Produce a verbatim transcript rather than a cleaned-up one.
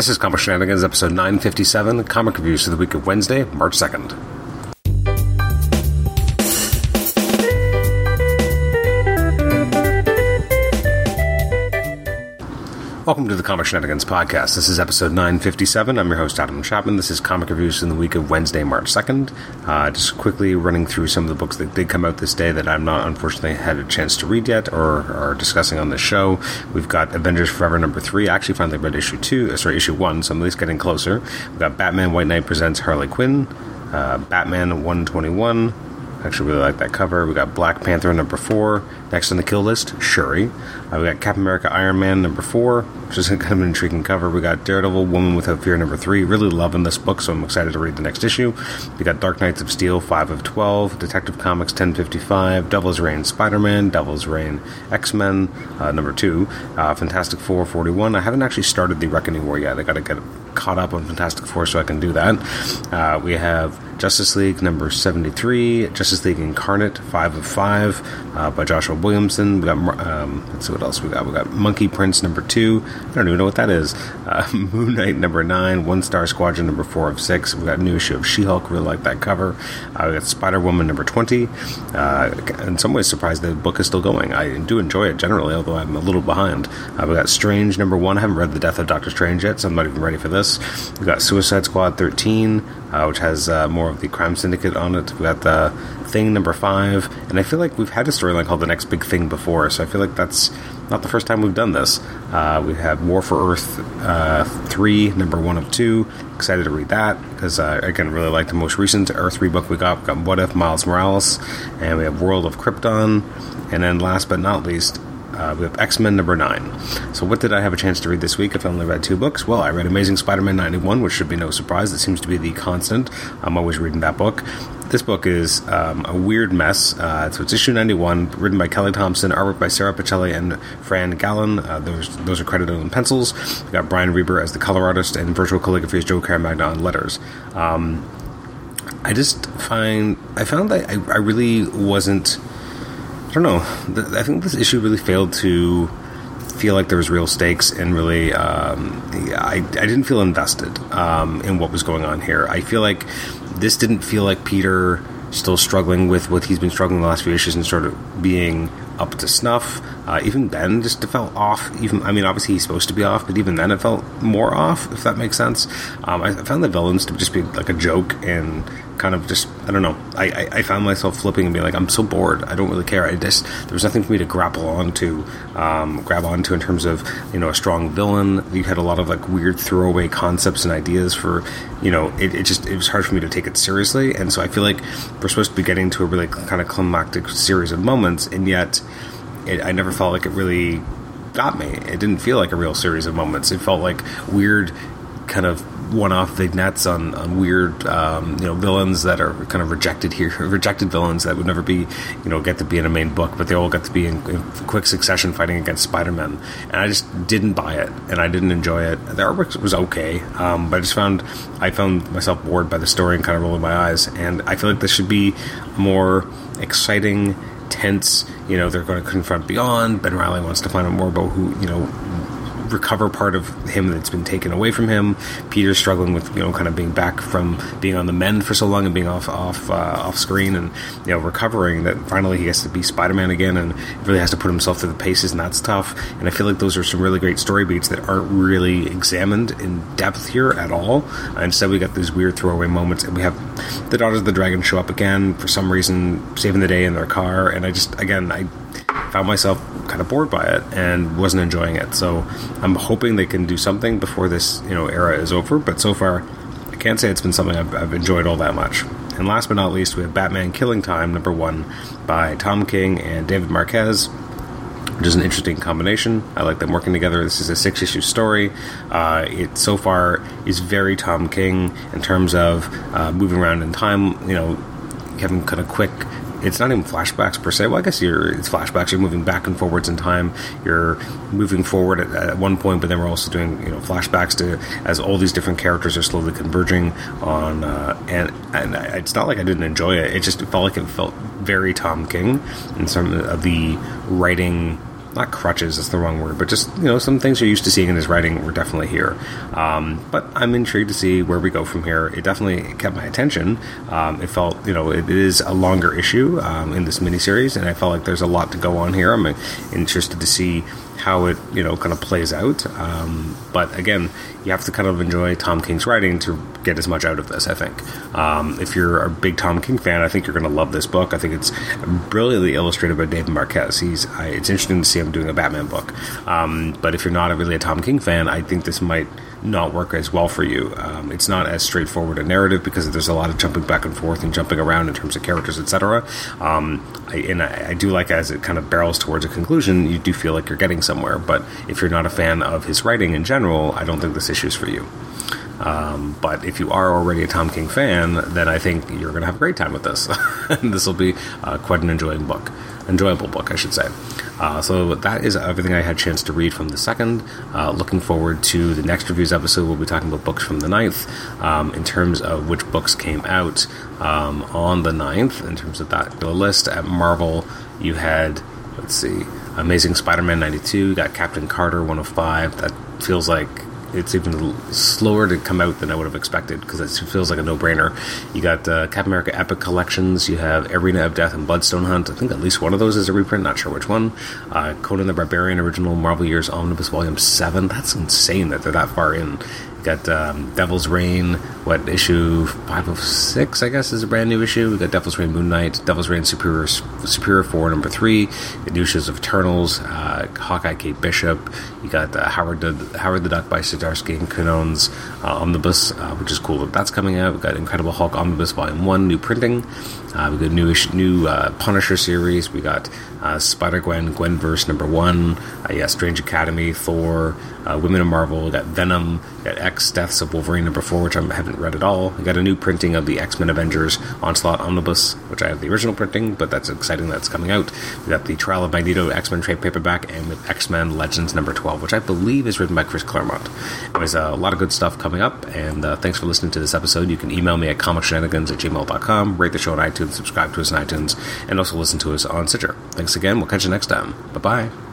This is Comic Shenanigans, episode nine fifty-seven, comic reviews for the week of Wednesday, March second. Welcome to the Comic Shenanigans podcast. This is episode nine fifty-seven. I'm your host, Adam Chapman. This is comic reviews in the week of Wednesday, March second. Uh, just quickly running through some of the books that did come out this day that I'm not, unfortunately, had a chance to read yet or are discussing on this show. We've got Avengers Forever number three. I actually finally read issue two, sorry, issue one, so I'm at least getting closer. We've got Batman White Knight Presents Harley Quinn, uh, Batman one twenty-one. Actually, really like that cover. We got Black Panther number four. Next on the kill list, Shuri. Uh, we got Captain America Iron Man number four, which is kind of an intriguing cover. We got Daredevil Woman Without Fear number three. Really loving this book, so I'm excited to read the next issue. We got Dark Knights of Steel five of twelve, Detective Comics ten fifty-five, Devil's Reign Spider-Man, Devil's Reign X-Men uh, number two, uh, Fantastic Four forty-one. I haven't actually started the Reckoning War yet. I got to get caught up on Fantastic Four so I can do that. Uh, we have Justice League number seventy-three, Justice League Incarnate five of five uh, by Joshua Williamson. We got um, let's see what else we got. We got Monkey Prince number two. I don't even know what that is. Uh, Moon Knight number nine, One Star Squadron number four of six. We got a new issue of She-Hulk. Really like that cover. Uh, we got Spider Woman number twenty. Uh, in some ways, surprised the book is still going. I do enjoy it generally, although I'm a little behind. Uh, we got Strange number one. I haven't read The Death of Doctor Strange yet, so I'm not even ready for this. We got Suicide Squad thirteen, uh, which has uh, more of the Crime Syndicate on it. We got the Thing number five, and I feel like we've had a storyline called The Next Big Thing before, so I feel like that's not the first time we've done this. Uh, we have War for Earth uh, three, number one of two. Excited to read that because uh, I can really like the most recent Earth three book we got. We got What If Miles Morales, and we have World of Krypton, and then last but not least, Uh, we have X-Men number nine. So what did I have a chance to read this week if I only read two books? Well, I read Amazing Spider-Man ninety-one, which should be no surprise. That seems to be the constant. I'm always reading that book. This book is um, a weird mess. Uh, so it's issue ninety-one, written by Kelly Thompson, artwork by Sarah Pichelli and Fran Galán. Uh, those, those are credited on pencils. We got Brian Reber as the color artist, and virtual calligraphy is Joe Caramagna on letters. Um, I just find... I found that I, I really wasn't... I don't know. I think this issue really failed to feel like there was real stakes, and really, um, I, I didn't feel invested um, in what was going on here. I feel like this didn't feel like Peter still struggling with what he's been struggling the last few issues and sort of being up to snuff. Uh, even Ben just felt off. Even I mean, obviously he's supposed to be off, but even then it felt more off, if that makes sense. Um, I found the villains to just be like a joke and kind of just, I don't know, I, I, I found myself flipping and being like, I'm so bored, I don't really care. I just, there was nothing for me to grapple onto, um, grab onto in terms of, you know, a strong villain. You had a lot of like weird throwaway concepts and ideas for, you know, it, it just, it was hard for me to take it seriously. And so I feel like we're supposed to be getting to a really kind of climactic series of moments, and yet it, I never felt like it really got me. It didn't feel like a real series of moments. It felt like weird kind of one-off vignettes on, on weird, um, you know, villains that are kind of rejected here, rejected villains that would never be, you know, get to be in a main book, but they all got to be in, in quick succession fighting against Spider-Man. And I just didn't buy it, and I didn't enjoy it. The artwork was okay, um, but I just found, I found myself bored by the story and kind of rolling my eyes. And I feel like this should be more exciting, tense, you know, they're going to confront Beyond. Ben Reilly wants to find out more about who, you know, recover part of him that's been taken away from him. Peter's struggling with, you know, kind of being back from being on the mend for so long and being off off uh, off screen and, you know, recovering, that finally he has to be Spider-Man again and really has to put himself through the paces, and that's tough. And I feel like those are some really great story beats that aren't really examined in depth here at all. Instead we got these weird throwaway moments, and we have the Daughters of the Dragon show up again for some reason, saving the day in their car, and I just, again, I found myself kind of bored by it and wasn't enjoying it. So I'm hoping they can do something before this, you know, era is over. But so far, I can't say it's been something I've, I've enjoyed all that much. And last but not least, we have Batman Killing Time number one by Tom King and David Marquez, which is an interesting combination. I like them working together. This is a six-issue story. Uh, it, so far, is very Tom King in terms of uh, moving around in time, you know, having kind of quick... It's not even flashbacks per se. Well, I guess you're, it's flashbacks. You're moving back and forwards in time. You're moving forward at, at one point, but then we're also doing, you know, flashbacks to as all these different characters are slowly converging on. Uh, and and I, it's not like I didn't enjoy it. It just felt like it felt very Tom King in some of the writing not crutches, that's the wrong word, but just, you know, some things you're used to seeing in his writing were definitely here. Um, but I'm intrigued to see where we go from here. It definitely kept my attention. Um, it felt, you know, it, it is a longer issue um, in this miniseries, and I felt like there's a lot to go on here. I'm interested to see how it, you know, kind of plays out. Um, but again, you have to kind of enjoy Tom King's writing to get as much out of this, I think. Um, if you're a big Tom King fan, I think you're going to love this book. I think it's brilliantly illustrated by David Marquez. He's, I, it's interesting to see him doing a Batman book. Um, but if you're not a, really a Tom King fan, I think this might not work as well for you. Um, it's not as straightforward a narrative because there's a lot of jumping back and forth and jumping around in terms of characters, et cetera. Um, I, and I, I do like as it kind of barrels towards a conclusion, you do feel like you're getting somewhere. But if you're not a fan of his writing in general, I don't think this issue is for you. Um, but if you are already a Tom King fan, then I think you're going to have a great time with this. This will be uh, quite an enjoyable book. Enjoyable book, I should say. Uh, so that is everything I had a chance to read from the second. Uh, looking forward to the next reviews episode. We'll be talking about books from the ninth um, in terms of which books came out um, on the ninth. In terms of that list at Marvel, you had, let's see, Amazing Spider-Man ninety-two, got Captain Carter one oh five. That feels like it's even slower to come out than I would have expected because it feels like a no-brainer. You got uh, Captain America Epic Collections. You have Arena of Death and Bloodstone Hunt. I think at least one of those is a reprint. Not sure which one. Uh, Conan the Barbarian Original Marvel Years Omnibus Volume seven. That's insane that they're that far in. You got um, Devil's Reign. What, issue five oh six, I guess, is a brand new issue. We got Devil's Reign Moon Knight, Devil's Reign Superior Superior four, number three, the new issues of Eternals, uh, Hawkeye Kate Bishop. You got uh, Howard, the, Howard the Duck by Sidarski and Kunon's uh, Omnibus, uh, which is cool that that's coming out. We've got Incredible Hulk Omnibus Volume one, new printing. Uh, we've got new, issue, new uh, Punisher series. We got uh, Spider-Gwen, Gwenverse number one. Uh, yeah, Strange Academy, Thor, uh, Women of Marvel. We got Venom, we got X, Deaths of Wolverine number four, which I'm haven't read at all. I got a new printing of the X-Men Avengers Onslaught Omnibus, which I have the original printing, but that's exciting that's coming out. We got the Trial of Magneto X-Men trade paperback and with X-Men Legends number twelve, which I believe is written by Chris Claremont. Anyways, uh, a lot of good stuff coming up, and uh, thanks for listening to this episode. You can email me at comic shenanigans at gmail dot com, rate the show on iTunes, subscribe to us on iTunes, and also listen to us on Stitcher. Thanks again. We'll catch you next time. Bye-bye.